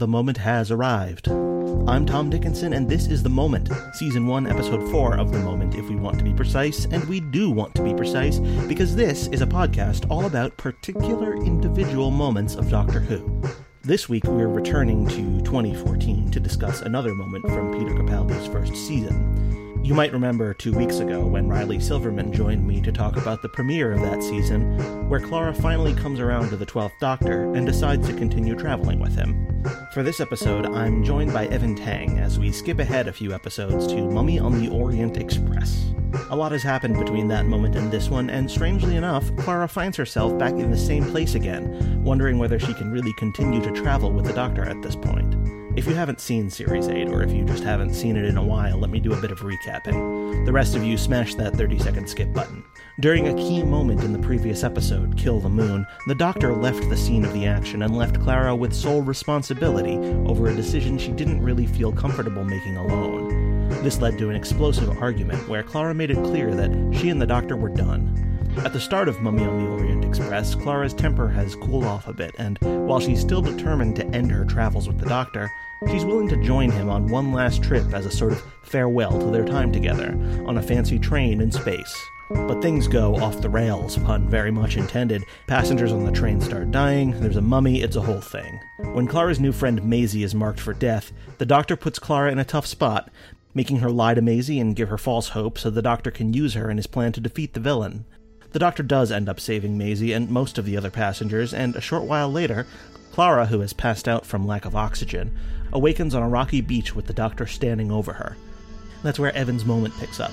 the moment has arrived. I'm Tom Dickinson, and this is The Moment, Season 1, Episode 4 of The Moment, if we want to be precise, and we do want to be precise, because this is a podcast all about particular individual moments of Doctor Who. This week, we're returning to 2014 to discuss another moment from Peter Capaldi's first season. You might remember 2 weeks ago when Riley Silverman joined me to talk about the premiere of that season, where Clara finally comes around to the 12th Doctor and decides to continue traveling with him. For this episode, I'm joined by Evan Tang as we skip ahead a few episodes to Mummy on the Orient Express. A lot has happened between that moment and this one, and strangely enough, Clara finds herself back in the same place again, wondering whether she can really continue to travel with the Doctor at this point. If you haven't seen Series 8, or if you just haven't seen it in a while, let me do a bit of recapping. The rest of you smash that 30-second skip button. During a key moment in the previous episode, Kill the Moon, the Doctor left the scene of the action and left Clara with sole responsibility over a decision she didn't really feel comfortable making alone. This led to an explosive argument where Clara made it clear that she and the Doctor were done. At the start of Mummy on the Orient Express, Clara's temper has cooled off a bit, and while she's still determined to end her travels with the Doctor, she's willing to join him on one last trip as a sort of farewell to their time together, on a fancy train in space. But things go off the rails, pun very much intended. Passengers on the train start dying, there's a mummy, it's a whole thing. When Clara's new friend Maisie is marked for death, the Doctor puts Clara in a tough spot, making her lie to Maisie and give her false hope so the Doctor can use her in his plan to defeat the villain. The Doctor does end up saving Maisie and most of the other passengers, and a short while later, Clara, who has passed out from lack of oxygen, awakens on a rocky beach with the Doctor standing over her. That's where Evan's moment picks up.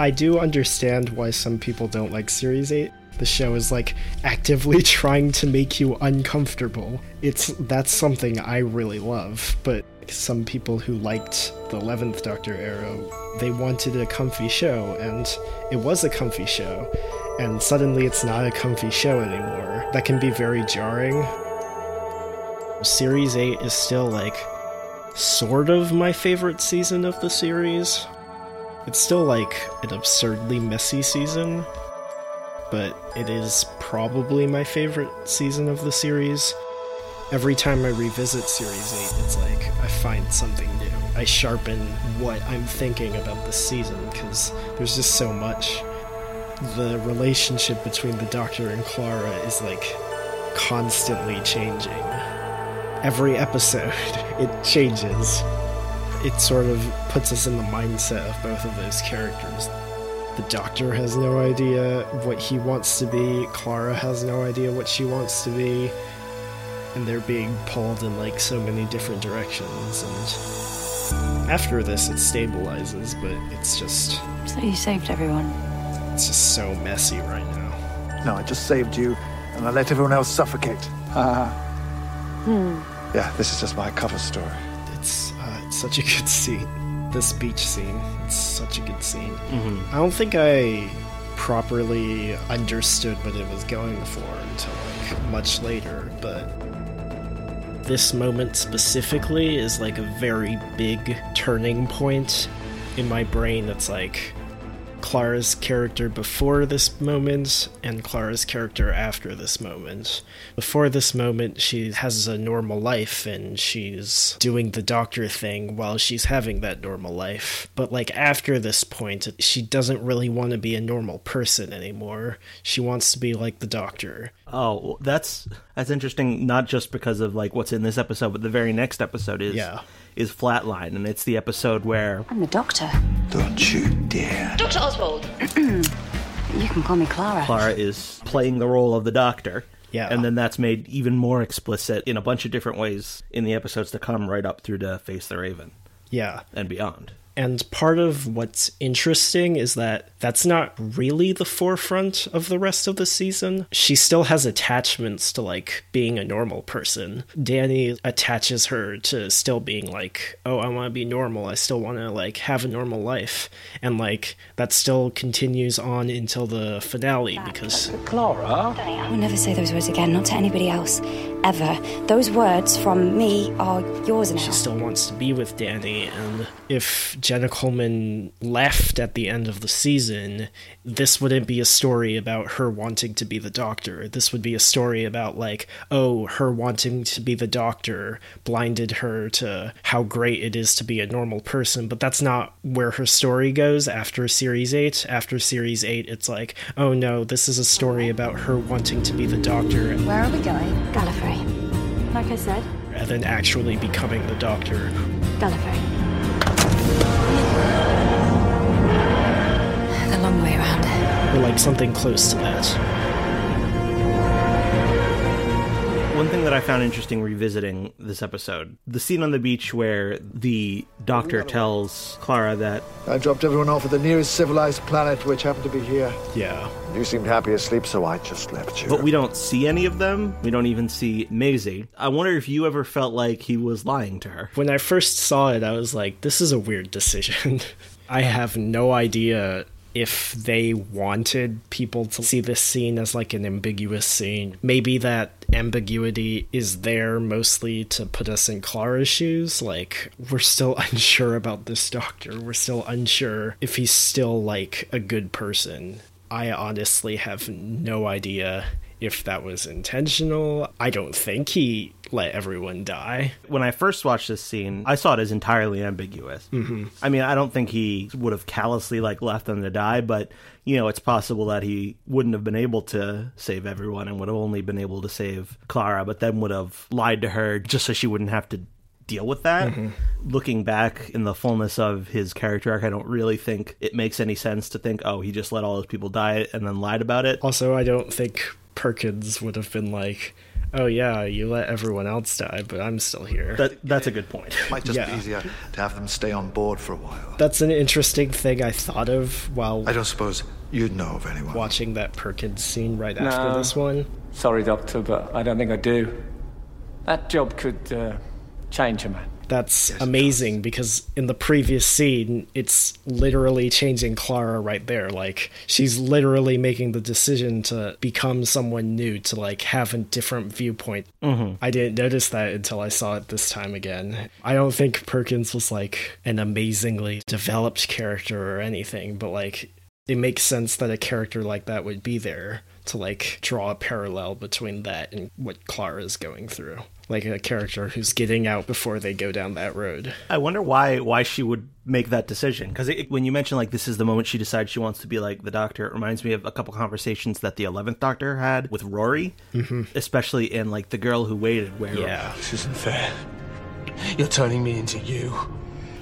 I do understand why some people don't like Series 8. The show is, actively trying to make you uncomfortable. That's something I really love, but some people who liked the 11th Doctor era, they wanted a comfy show, and it was a comfy show, and suddenly it's not a comfy show anymore. That can be very jarring. Series 8 is still, sort of my favorite season of the series. It's still, an absurdly messy season, but it is probably my favorite season of the series. Every time I revisit Series 8, it's I find something new. I sharpen what I'm thinking about this season, because there's just so much. The relationship between the Doctor and Clara is, constantly changing. Every episode, it changes. It sort of puts us in the mindset of both of those characters. The Doctor has no idea what he wants to be, Clara has no idea what she wants to be, and they're being pulled in so many different directions, and after this it stabilizes, but it's just... So you saved everyone. It's just so messy right now. No, I just saved you, and I let everyone else suffocate. Yeah, this is just my cover story. It's such a good scene. This beach scene, it's such a good scene. Mm-hmm. I don't think I properly understood what it was going for until much later, but this moment specifically is a very big turning point in my brain. It's Clara's character before this moment and Clara's character after this moment. Before this moment, she has a normal life and she's doing the Doctor thing while she's having that normal life. But after this point, she doesn't really want to be a normal person anymore. She wants to be like the Doctor. Oh, that's interesting, not just because of what's in this episode, but the very next episode is Flatline, and it's the episode where... I'm the Doctor. Don't you dare. Dr. Oswald. You can call me Clara. Clara is playing the role of the Doctor. Yeah. And then that's made even more explicit in a bunch of different ways in the episodes to come, right up through to Face the Raven. Yeah. And beyond. And part of what's interesting is that that's not really the forefront of the rest of the season. She still has attachments to, being a normal person. Danny attaches her to still being I want to be normal. I still want to, have a normal life. And, that still continues on until the finale because... Clara? I'll never say those words again, not to anybody else. ever. Those words from me are yours now. She still wants to be with Danny, and if Jenna Coleman left at the end of the season, this wouldn't be a story about her wanting to be the Doctor. This would be a story about, like, oh, her wanting to be the Doctor blinded her to how great it is to be a normal person, but that's not where her story goes after Series 8. After Series 8, it's like, oh no, this is a story about her wanting to be the Doctor. Where are we going? Gallifrey. Like I said. And then actually becoming the Doctor. Gallifrey. The long way around. Or like something close to that. One thing that I found interesting revisiting this episode, the scene on the beach where the Doctor tells Clara that I dropped everyone off at the nearest civilized planet, which happened to be here. Yeah. You seemed happy asleep, so I just left you. But we don't see any of them. We don't even see Maisie. I wonder if you ever felt like he was lying to her. When I first saw it, I was like, this is a weird decision. I have no idea if they wanted people to see this scene as like an ambiguous scene. Maybe that ambiguity is there mostly to put us in Clara's shoes. Like, we're still unsure about this Doctor. We're still unsure if he's still like a good person. I honestly have no idea if that was intentional. I don't think he let everyone die. When I first watched this scene, I saw it as entirely ambiguous. Mm-hmm. I mean, I don't think he would have callously like left them to die, but you know, it's possible that he wouldn't have been able to save everyone and would have only been able to save Clara, but then would have lied to her just so she wouldn't have to deal with that. Mm-hmm. Looking back in the fullness of his character arc, I don't really think it makes any sense to think, oh, he just let all those people die and then lied about it. Also, I don't think Perkins would have been like, oh yeah, you let everyone else die, but I'm still here. That's a good point. It might just be easier to have them stay on board for a while. That's an interesting thing I thought of while I don't suppose you'd know of anyone watching that Perkins scene right after this one. Sorry, Doctor, but I don't think I do. That job could change a man. That's amazing, because in the previous scene, it's literally changing Clara right there. Like, she's literally making the decision to become someone new, to, like, have a different viewpoint. Mm-hmm. I didn't notice that until I saw it this time again. I don't think Perkins was, like, an amazingly developed character or anything, but, like, it makes sense that a character like that would be there to, like, draw a parallel between that and what Clara's going through. Like a character who's getting out before they go down that road. I wonder why she would make that decision. Because when you mention, like, this is the moment she decides she wants to be like the Doctor, it reminds me of a couple conversations that the 11th Doctor had with Rory, mm-hmm. especially in, like, The Girl Who Waited, where... Yeah. This isn't fair. You're turning me into you.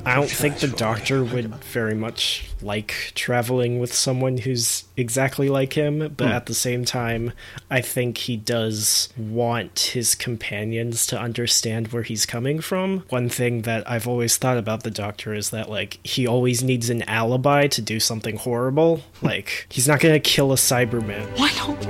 I don't think the Doctor would very much like traveling with someone who's exactly like him, but at the same time, I think he does want his companions to understand where he's coming from. One thing that I've always thought about the Doctor is that, like, he always needs an alibi to do something horrible. Like, he's not gonna kill a Cyberman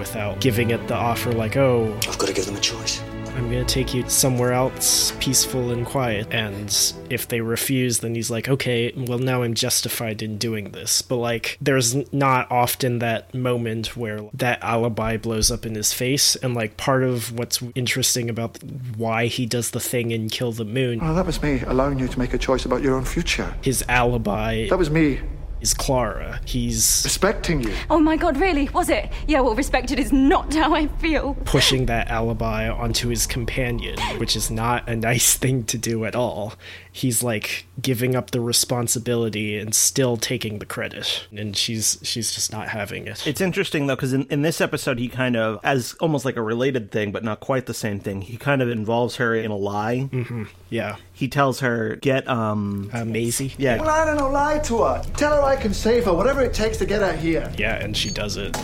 without giving it the offer, like, oh, I've got to give them a choice. I'm going to take you somewhere else peaceful and quiet. And if they refuse, then he's like, okay, well, now I'm justified in doing this. But, like, there's not often that moment where that alibi blows up in his face. And, like, part of what's interesting about why he does the thing in Kill the Moon... Oh, that was me allowing you to make a choice about your own future. His alibi... That was me. Is Clara. He's... Respecting you. Oh my god, really? Was it? Yeah, well, respected is not how I feel. Pushing that alibi onto his companion, which is not a nice thing to do at all. He's, like, giving up the responsibility and still taking the credit. And she's just not having it. It's interesting, though, because in this episode, he kind of, as almost like a related thing, but not quite the same thing, he kind of involves her in a lie. Mm-hmm. Yeah. He tells her, get, Maisie. Yeah. Well, I don't know, lie to her. Tell her I can save her, whatever it takes to get her here. Yeah, and she does it.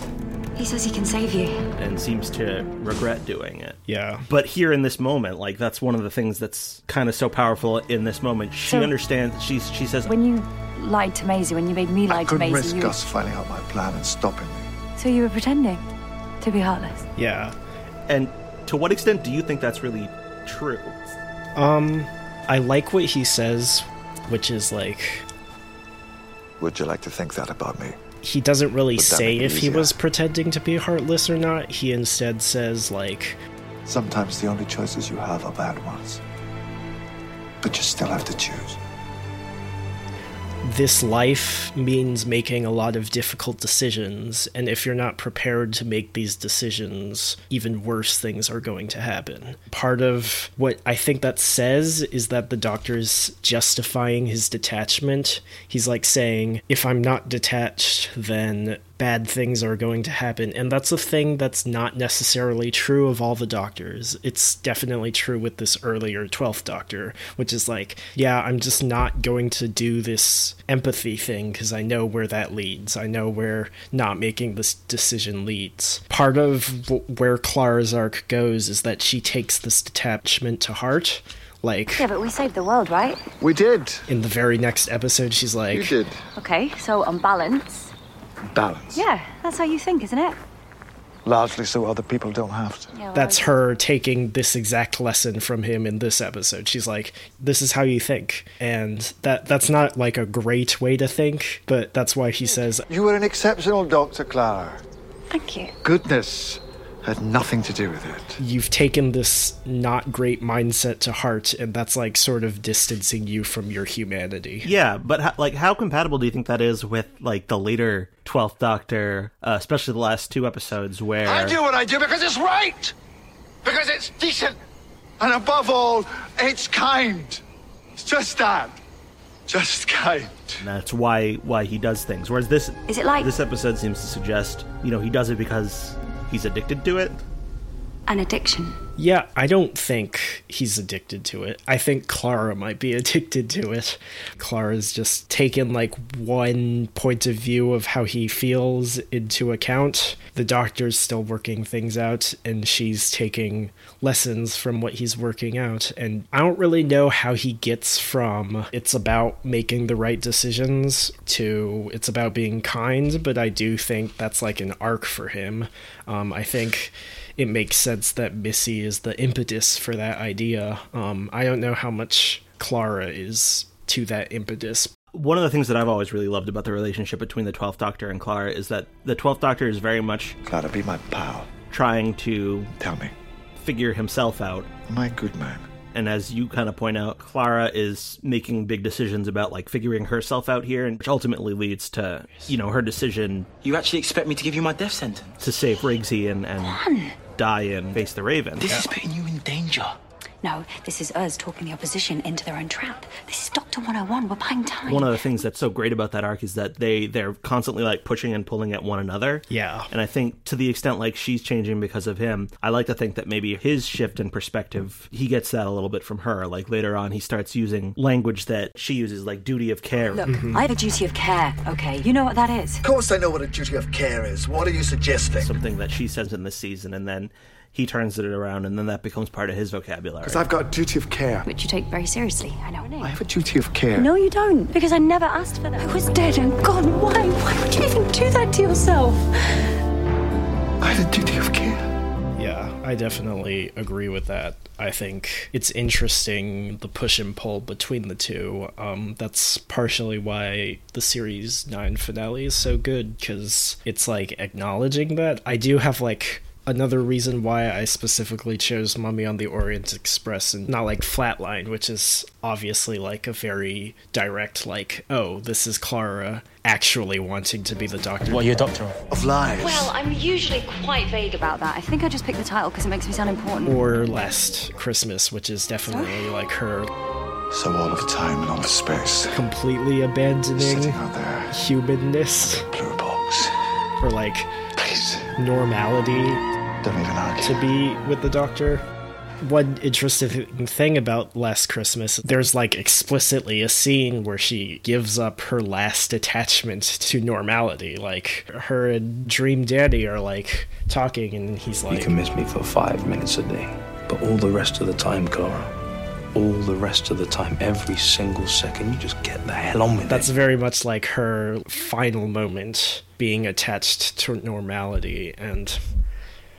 He says he can save you. And seems to regret doing it. Yeah. But here in this moment, like, that's one of the things that's kind of so powerful in this moment. She understands, she says... When you lied to Maisie, when you made me lie to Maisie... I couldn't risk us finding out my plan and stopping me. So you were pretending to be heartless. Yeah. And to what extent do you think that's really true? I like what he says, which is like... Would you like to think that about me? He doesn't really say if he was pretending to be heartless or not. He instead says, like, Sometimes the only choices you have are bad ones. But you still have to choose. This life means making a lot of difficult decisions, and if you're not prepared to make these decisions, even worse things are going to happen. Part of what I think that says is that the Doctor's justifying his detachment. He's like saying, if I'm not detached, then bad things are going to happen. And that's a thing that's not necessarily true of all the Doctors. It's definitely true with this earlier 12th Doctor, which is like, yeah, I'm just not going to do this empathy thing because I know where that leads. I know where not making this decision leads. Part of where Clara's arc goes is that she takes this detachment to heart. Like, yeah, but we saved the world, right? We did. In the very next episode, she's like, you did. Okay, so on balance... Balance. Yeah, that's how you think, isn't it? Largely so other people don't have to. Yeah, well, that's her taking this exact lesson from him in this episode. She's like, this is how you think. And that's not like a great way to think, but that's why he says... You were an exceptional doctor, Clara. Thank you. Goodness had nothing to do with it. You've taken this not great mindset to heart, and that's like sort of distancing you from your humanity. Yeah, but how compatible do you think that is with like the later 12th Doctor, especially the last two episodes where... I do what I do because it's right! Because it's decent! And above all, it's kind! It's just that. Just kind. And that's why he does things. Whereas this... Is it like... This episode seems to suggest, you know, he does it because... He's addicted to it? An addiction. Yeah, I don't think he's addicted to it. I think Clara might be addicted to it. Clara's just taken, like, one point of view of how he feels into account. The Doctor's still working things out, and she's taking lessons from what he's working out. And I don't really know how he gets from it's about making the right decisions to it's about being kind, but I do think that's, like, an arc for him. I think... It makes sense that Missy is the impetus for that idea. I don't know how much Clara is to that impetus. One of the things that I've always really loved about the relationship between the 12th Doctor and Clara is that the 12th Doctor is very much... Clara, be my pal. Trying to... Tell me. Figure himself out. My good man. And as you kind of point out, Clara is making big decisions about, like, figuring herself out here, and which ultimately leads to, you know, her decision... You actually expect me to give you my death sentence? To save Riggsy and die and Face the Raven. This is putting you in danger. No, this is us talking the opposition into their own trap. This is Doctor 101. We're buying time. One of the things that's so great about that arc is that they're constantly, like, pushing and pulling at one another. Yeah. And I think to the extent, like, she's changing because of him, I like to think that maybe his shift in perspective, he gets that a little bit from her. Like, later on, he starts using language that she uses, like, duty of care. Look, I have a duty of care, okay? You know what that is? Of course I know what a duty of care is. What are you suggesting? Something that she says in this season, and then... He turns it around, and then that becomes part of his vocabulary. Because I've got a duty of care. Which you take very seriously, I know. I have a duty of care. No, you don't, because I never asked for that. I was dead and gone. Why? Why would you even do that to yourself? I had a duty of care. Yeah, I definitely agree with that. I think it's interesting, the push and pull between the two. That's partially why the Series 9 finale is so good, because it's, like, acknowledging that. I do have, like... Another reason why I specifically chose Mummy on the Orient Express and not like Flatline, which is obviously like a very direct, like, oh, this is Clara actually wanting to be the Doctor. What are you a doctor of lies? Well, I'm usually quite vague about that. I think I just picked the title because it makes me sound important. Or Last Christmas, which is definitely like her. So all of time and all of space. Completely abandoning humanness. Blue box. Or like... normality to be with the Doctor. One interesting thing about Last Christmas, there's like explicitly a scene where she gives up her last attachment to normality. Like her and Dream Daddy are like talking and he's like, you can miss me for 5 minutes a day, but all the rest of the time, Clara, all the rest of the time, every single second, you just get the hell on with it. That's very much like her final moment being attached to normality, and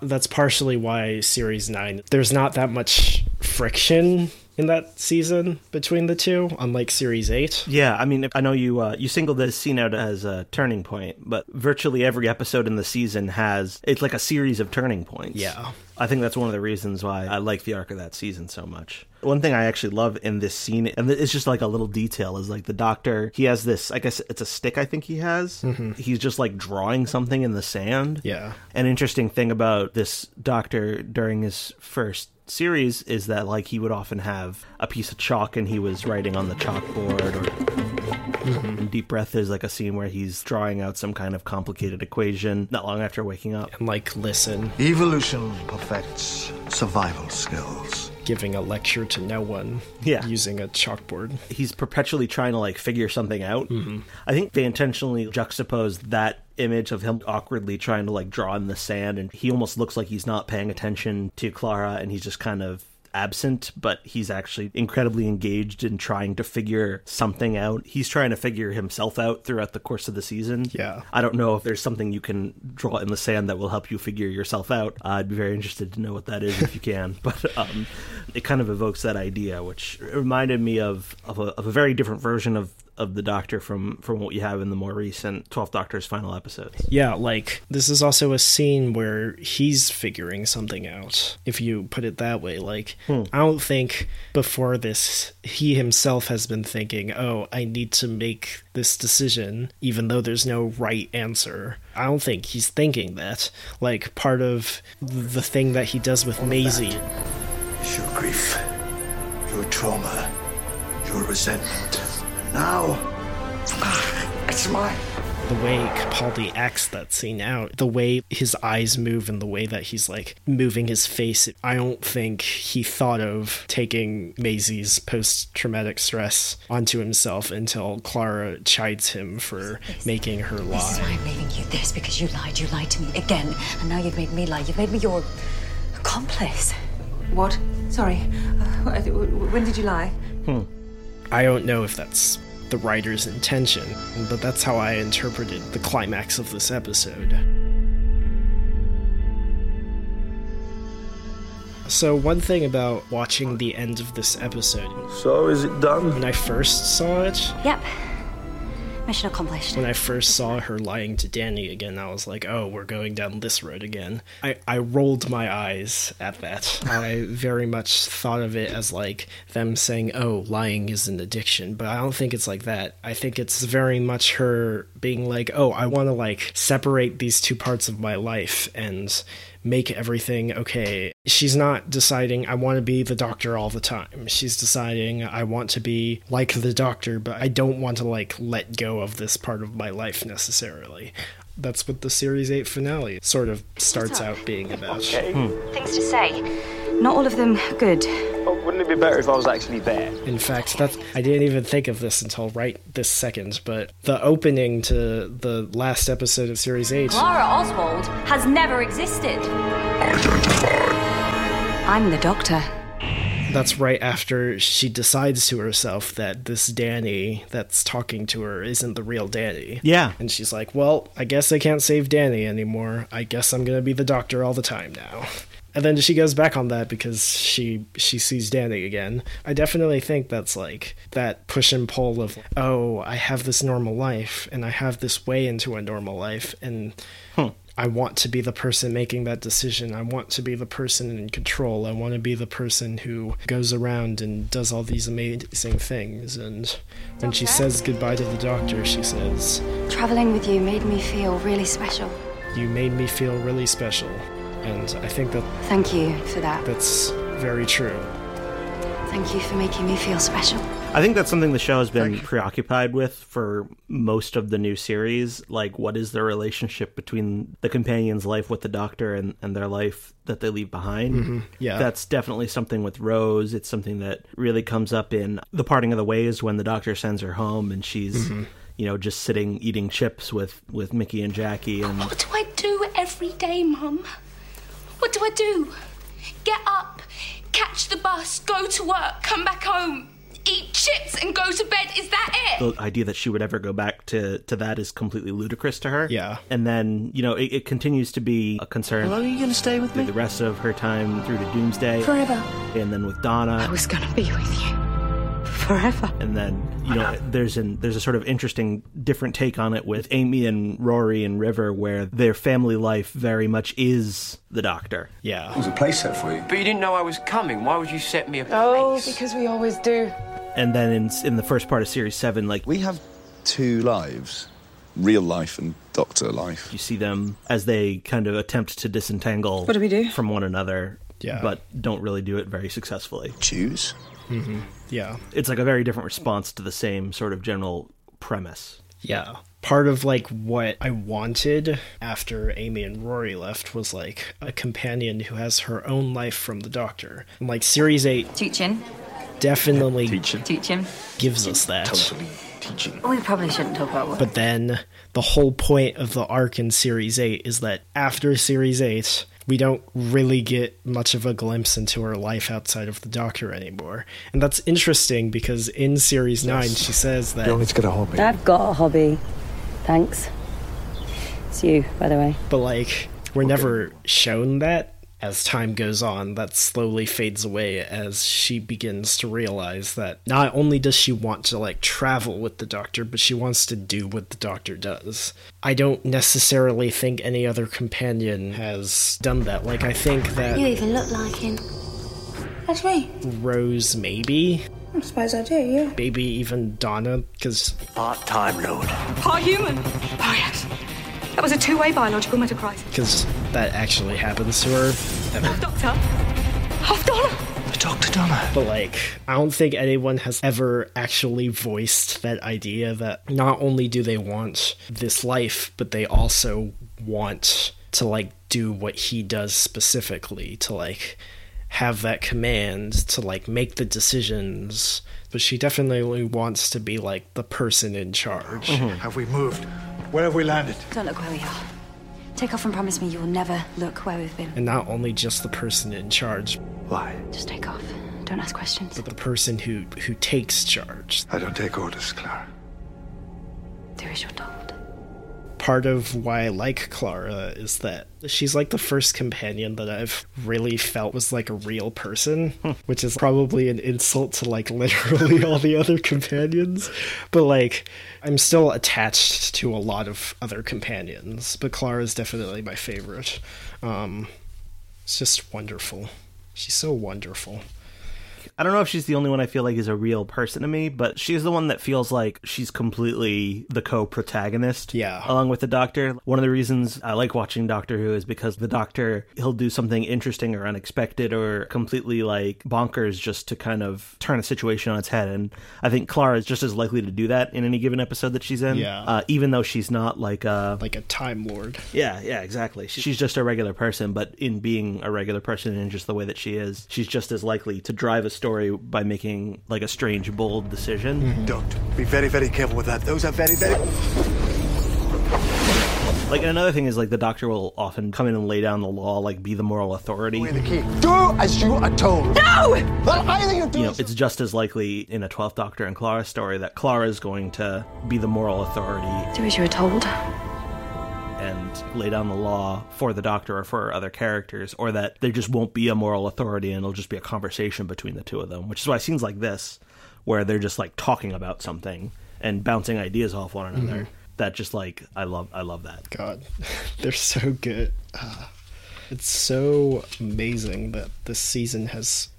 that's partially why Series 9, there's not that much friction in that season between the two, unlike Series 8. Yeah, I mean, I know you singled this scene out as a turning point, but virtually every episode in the season has, it's like a series of turning points. Yeah. I think that's one of the reasons why I like the arc of that season so much. One thing I actually love in this scene, and it's just like a little detail, is like the Doctor, he has this, I guess it's a stick I think he has. Mm-hmm. He's just like drawing something in the sand. Yeah. An interesting thing about this Doctor during his first series is that like he would often have a piece of chalk and he was writing on the chalkboard, or Deep Breath, there's like a scene where he's drawing out some kind of complicated equation not long after waking up. And like, listen. Evolution perfects survival skills. Giving a lecture to no one, yeah, using a chalkboard. He's perpetually trying to like figure something out. Mm-hmm. I think they intentionally juxtapose that image of him awkwardly trying to like draw in the sand, and he almost looks like he's not paying attention to Clara and he's just kind of absent, but he's actually incredibly engaged in trying to figure something out. He's trying to figure himself out throughout the course of the season. Yeah. I don't know if there's something you can draw in the sand that will help you figure yourself out. I'd be very interested to know what that is if you can. But it kind of evokes that idea, which reminded me of a very different version of the Doctor from what you have in the more recent 12th Doctor's final episodes. Yeah, like, this is also a scene where he's figuring something out, if you put it that way. Like, I don't think before this, he himself has been thinking, oh, I need to make this decision, even though there's no right answer. I don't think he's thinking that. Like, part of the thing that he does with Maisie. It's your grief, your trauma, your resentment. Now, it's mine. The way Capaldi acts that scene out, the way his eyes move and the way that he's, like, moving his face, I don't think he thought of taking Maisie's post-traumatic stress onto himself until Clara chides him for making her lie. This is why I'm leaving you this, because you lied to me again, and now you've made me lie. You've made me your accomplice. What? Sorry. When did you lie? I don't know if that's the writer's intention, but that's how I interpreted the climax of this episode. So one thing about watching the end of this episode... So is it done? When I first saw it... Yep. Mission accomplished. When I first saw her lying to Danny again, I was like, oh, we're going down this road again. I rolled my eyes at that. I very much thought of it as like them saying, oh, lying is an addiction, but I don't think it's like that. I think it's very much her being like, oh, I want to like separate these two parts of my life and make everything okay. She's not deciding, I want to be the Doctor all the time. She's deciding, I want to be like the Doctor, but I don't want to, like, let go of this part of my life necessarily. That's what the Series 8 finale sort of starts out being about. Okay. Things to say. Not all of them good. Oh, wouldn't it be better if I was actually there? In fact, I didn't even think of this until right this second, but the opening to the last episode of Series 8... Clara Oswald has never existed. Identify. I'm the Doctor. That's right after she decides to herself that this Danny that's talking to her isn't the real Danny. Yeah. And she's like, well, I guess I can't save Danny anymore. I guess I'm going to be the Doctor all the time now. And then she goes back on that because she sees Danny again. I definitely think that's like that push and pull of, oh, I have this normal life and I have this way into a normal life and... I want to be the person making that decision. I want to be the person in control. I want to be the person who goes around and does all these amazing things. And when she says goodbye to the Doctor, she says, traveling with you made me feel really special. You made me feel really special. And I think that... Thank you for that. That's very true. Thank you for making me feel special. I think that's something the show has been preoccupied with for most of the new series. Like, what is the relationship between the companion's life with the Doctor and their life that they leave behind? Mm-hmm. Yeah. That's definitely something with Rose. It's something that really comes up in The Parting of the Ways when the Doctor sends her home and she's, you know, just sitting eating chips with Mickey and Jackie. And what do I do every day, Mum? What do I do? Get up, catch the bus, go to work, come back home. eat chips and go to bed. Is that it? The idea that she would ever go back to that is completely ludicrous to her. Yeah. And then, you know, it continues to be a concern. How long are you going to stay with me? The rest of her time through to Doomsday. Forever. And then with Donna. I was going to be with you. Forever. And then, you know, there's a sort of interesting, different take on it with Amy and Rory and River, where their family life very much is the Doctor. Yeah. There was a place set for you. But you didn't know I was coming. Why would you set me a place? Oh, because we always do. And then in the first part of Series 7, like... We have two lives. Real life and Doctor life. You see them as they kind of attempt to disentangle... What do we do? ...from one another, yeah, but don't really do it very successfully. Choose. Mm-hmm. Yeah. It's like a very different response to the same sort of general premise. Yeah. Part of like what I wanted after Amy and Rory left was like a companion who has her own life from the Doctor. And like Series 8 teaching definitely teaching gives us that. Totally teaching. We probably shouldn't talk about what. But then the whole point of the arc in Series 8 is that after Series 8 we don't really get much of a glimpse into her life outside of the Doctor anymore. And that's interesting because in Series 9, she says that... You always got a hobby. I've got a hobby. Thanks. It's you, by the way. But, like, we're never shown that. As time goes on, that slowly fades away as she begins to realize that not only does she want to, like, travel with the Doctor, but she wants to do what the Doctor does. I don't necessarily think any other companion has done that. Like, I think that... You even look like him. That's me. Rose, maybe? I suppose I do, yeah. Maybe even Donna, because... Part-time load. Part-human. Part-yes. That was a two-way biological metacrisis. Because that actually happens to her. Half Doctor, half Donna. The Doctor Donna. But like, I don't think anyone has ever actually voiced that idea that not only do they want this life, but they also want to like do what he does specifically, to like have that command, to like make the decisions. But she definitely wants to be like the person in charge. Mm-hmm. Have we moved? Where have we landed? Don't look where we are. Take off and promise me you will never look where we've been. And not only just the person in charge. Why? Just take off. Don't ask questions. But the person who takes charge. I don't take orders, Clara. Do as you're told. Part of why I like Clara is that she's like the first companion that I've really felt was like a real person, which is probably an insult to like literally all the other companions. But like, I'm still attached to a lot of other companions, but Clara is definitely my favorite. It's just wonderful. She's so wonderful. I don't know if she's the only one I feel like is a real person to me, but she's the one that feels like she's completely the co-protagonist, yeah, along with the Doctor. One of the reasons I like watching Doctor Who is because the Doctor, he'll do something interesting or unexpected or completely like bonkers just to kind of turn a situation on its head. And I think Clara is just as likely to do that in any given episode that she's in, yeah, even though she's not like a... Like a Time Lord. Yeah, yeah, exactly. She's just a regular person, but in being a regular person and just the way that she is, she's just as likely to drive a story by making like a strange, bold decision. Mm-hmm. Don't be very, very careful with that. Those are very, very... Like, and another thing is like the Doctor will often come in and lay down the law, like be the moral authority. We're the key. Do as you are told. No! Not either you do. You know, it's just as likely in a 12th Doctor and Clara story that Clara is going to be the moral authority. Do as you are told. And lay down the law for the Doctor or for other characters, or that there just won't be a moral authority and it'll just be a conversation between the two of them, which is why scenes like this, where they're just like talking about something and bouncing ideas off one another, mm-hmm, that just like, I love that. God, they're so good. It's so amazing that this season has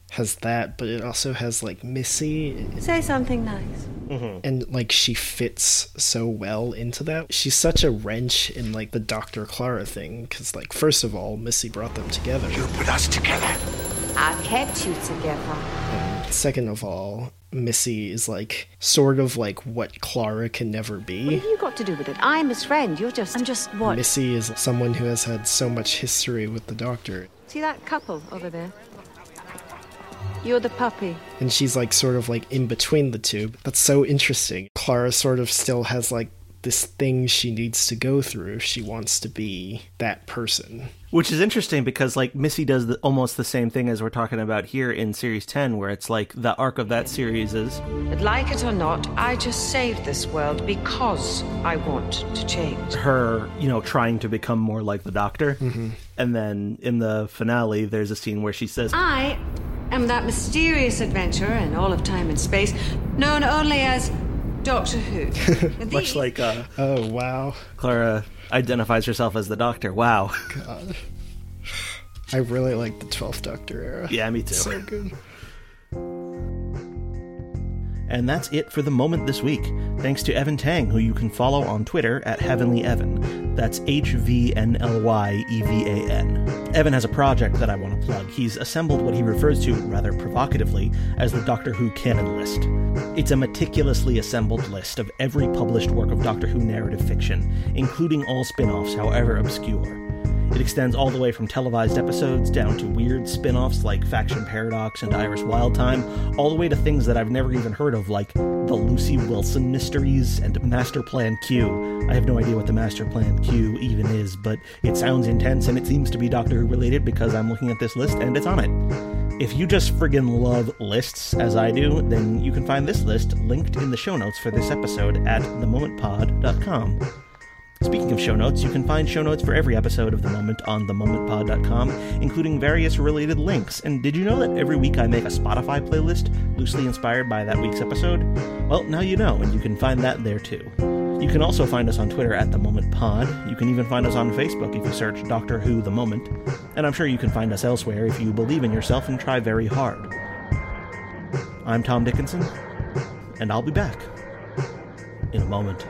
that, but it also has like Missy. Say something nice. Mm-hmm. And like she fits so well into that. She's such a wrench in like the Dr. Clara thing, because like first of all, Missy brought them together. You put us together. I kept you together. And second of all, Missy is like sort of like what Clara can never be. What have you got to do with it? I'm his friend. You're just... I'm just what? Missy is someone who has had so much history with the Doctor. See that couple over there? You're the puppy. And she's like sort of like in between the two. That's so interesting. Clara sort of still has like this thing she needs to go through if she wants to be that person. Which is interesting because, like, Missy does almost the same thing as we're talking about here in Series 10, where it's like the arc of that series is... But like it or not, I just saved this world because I want to change. Her, you know, trying to become more like the Doctor. Mm-hmm. And then in the finale, there's a scene where she says... I am that mysterious adventurer in all of time and space, known only as... Doctor Who. Much like, oh, wow. Clara identifies herself as the Doctor. Wow. God. I really like the 12th Doctor era. Yeah, me too. So good. And that's it for The Moment this week. Thanks to Evan Tang, who you can follow on Twitter at HeavenlyEvan. That's HVNLYEVAN. Evan has a project that I want to plug. He's assembled what he refers to, rather provocatively, as the Doctor Who Canon List. It's a meticulously assembled list of every published work of Doctor Who narrative fiction, including all spin-offs, however obscure. It extends all the way from televised episodes down to weird spin-offs like Faction Paradox and Iris Wildtime, all the way to things that I've never even heard of like the Lucy Wilson Mysteries and Master Plan Q. I have no idea what the Master Plan Q even is, but it sounds intense and it seems to be Doctor Who related because I'm looking at this list and it's on it. If you just friggin' love lists as I do, then you can find this list linked in the show notes for this episode at themomentpod.com. Speaking of show notes, you can find show notes for every episode of The Moment on themomentpod.com, including various related links. And did you know that every week I make a Spotify playlist loosely inspired by that week's episode? Well, now you know, and you can find that there too. You can also find us on Twitter at The Moment Pod. You can even find us on Facebook if you search Doctor Who The Moment. And I'm sure you can find us elsewhere if you believe in yourself and try very hard. I'm Tom Dickinson, and I'll be back in a moment.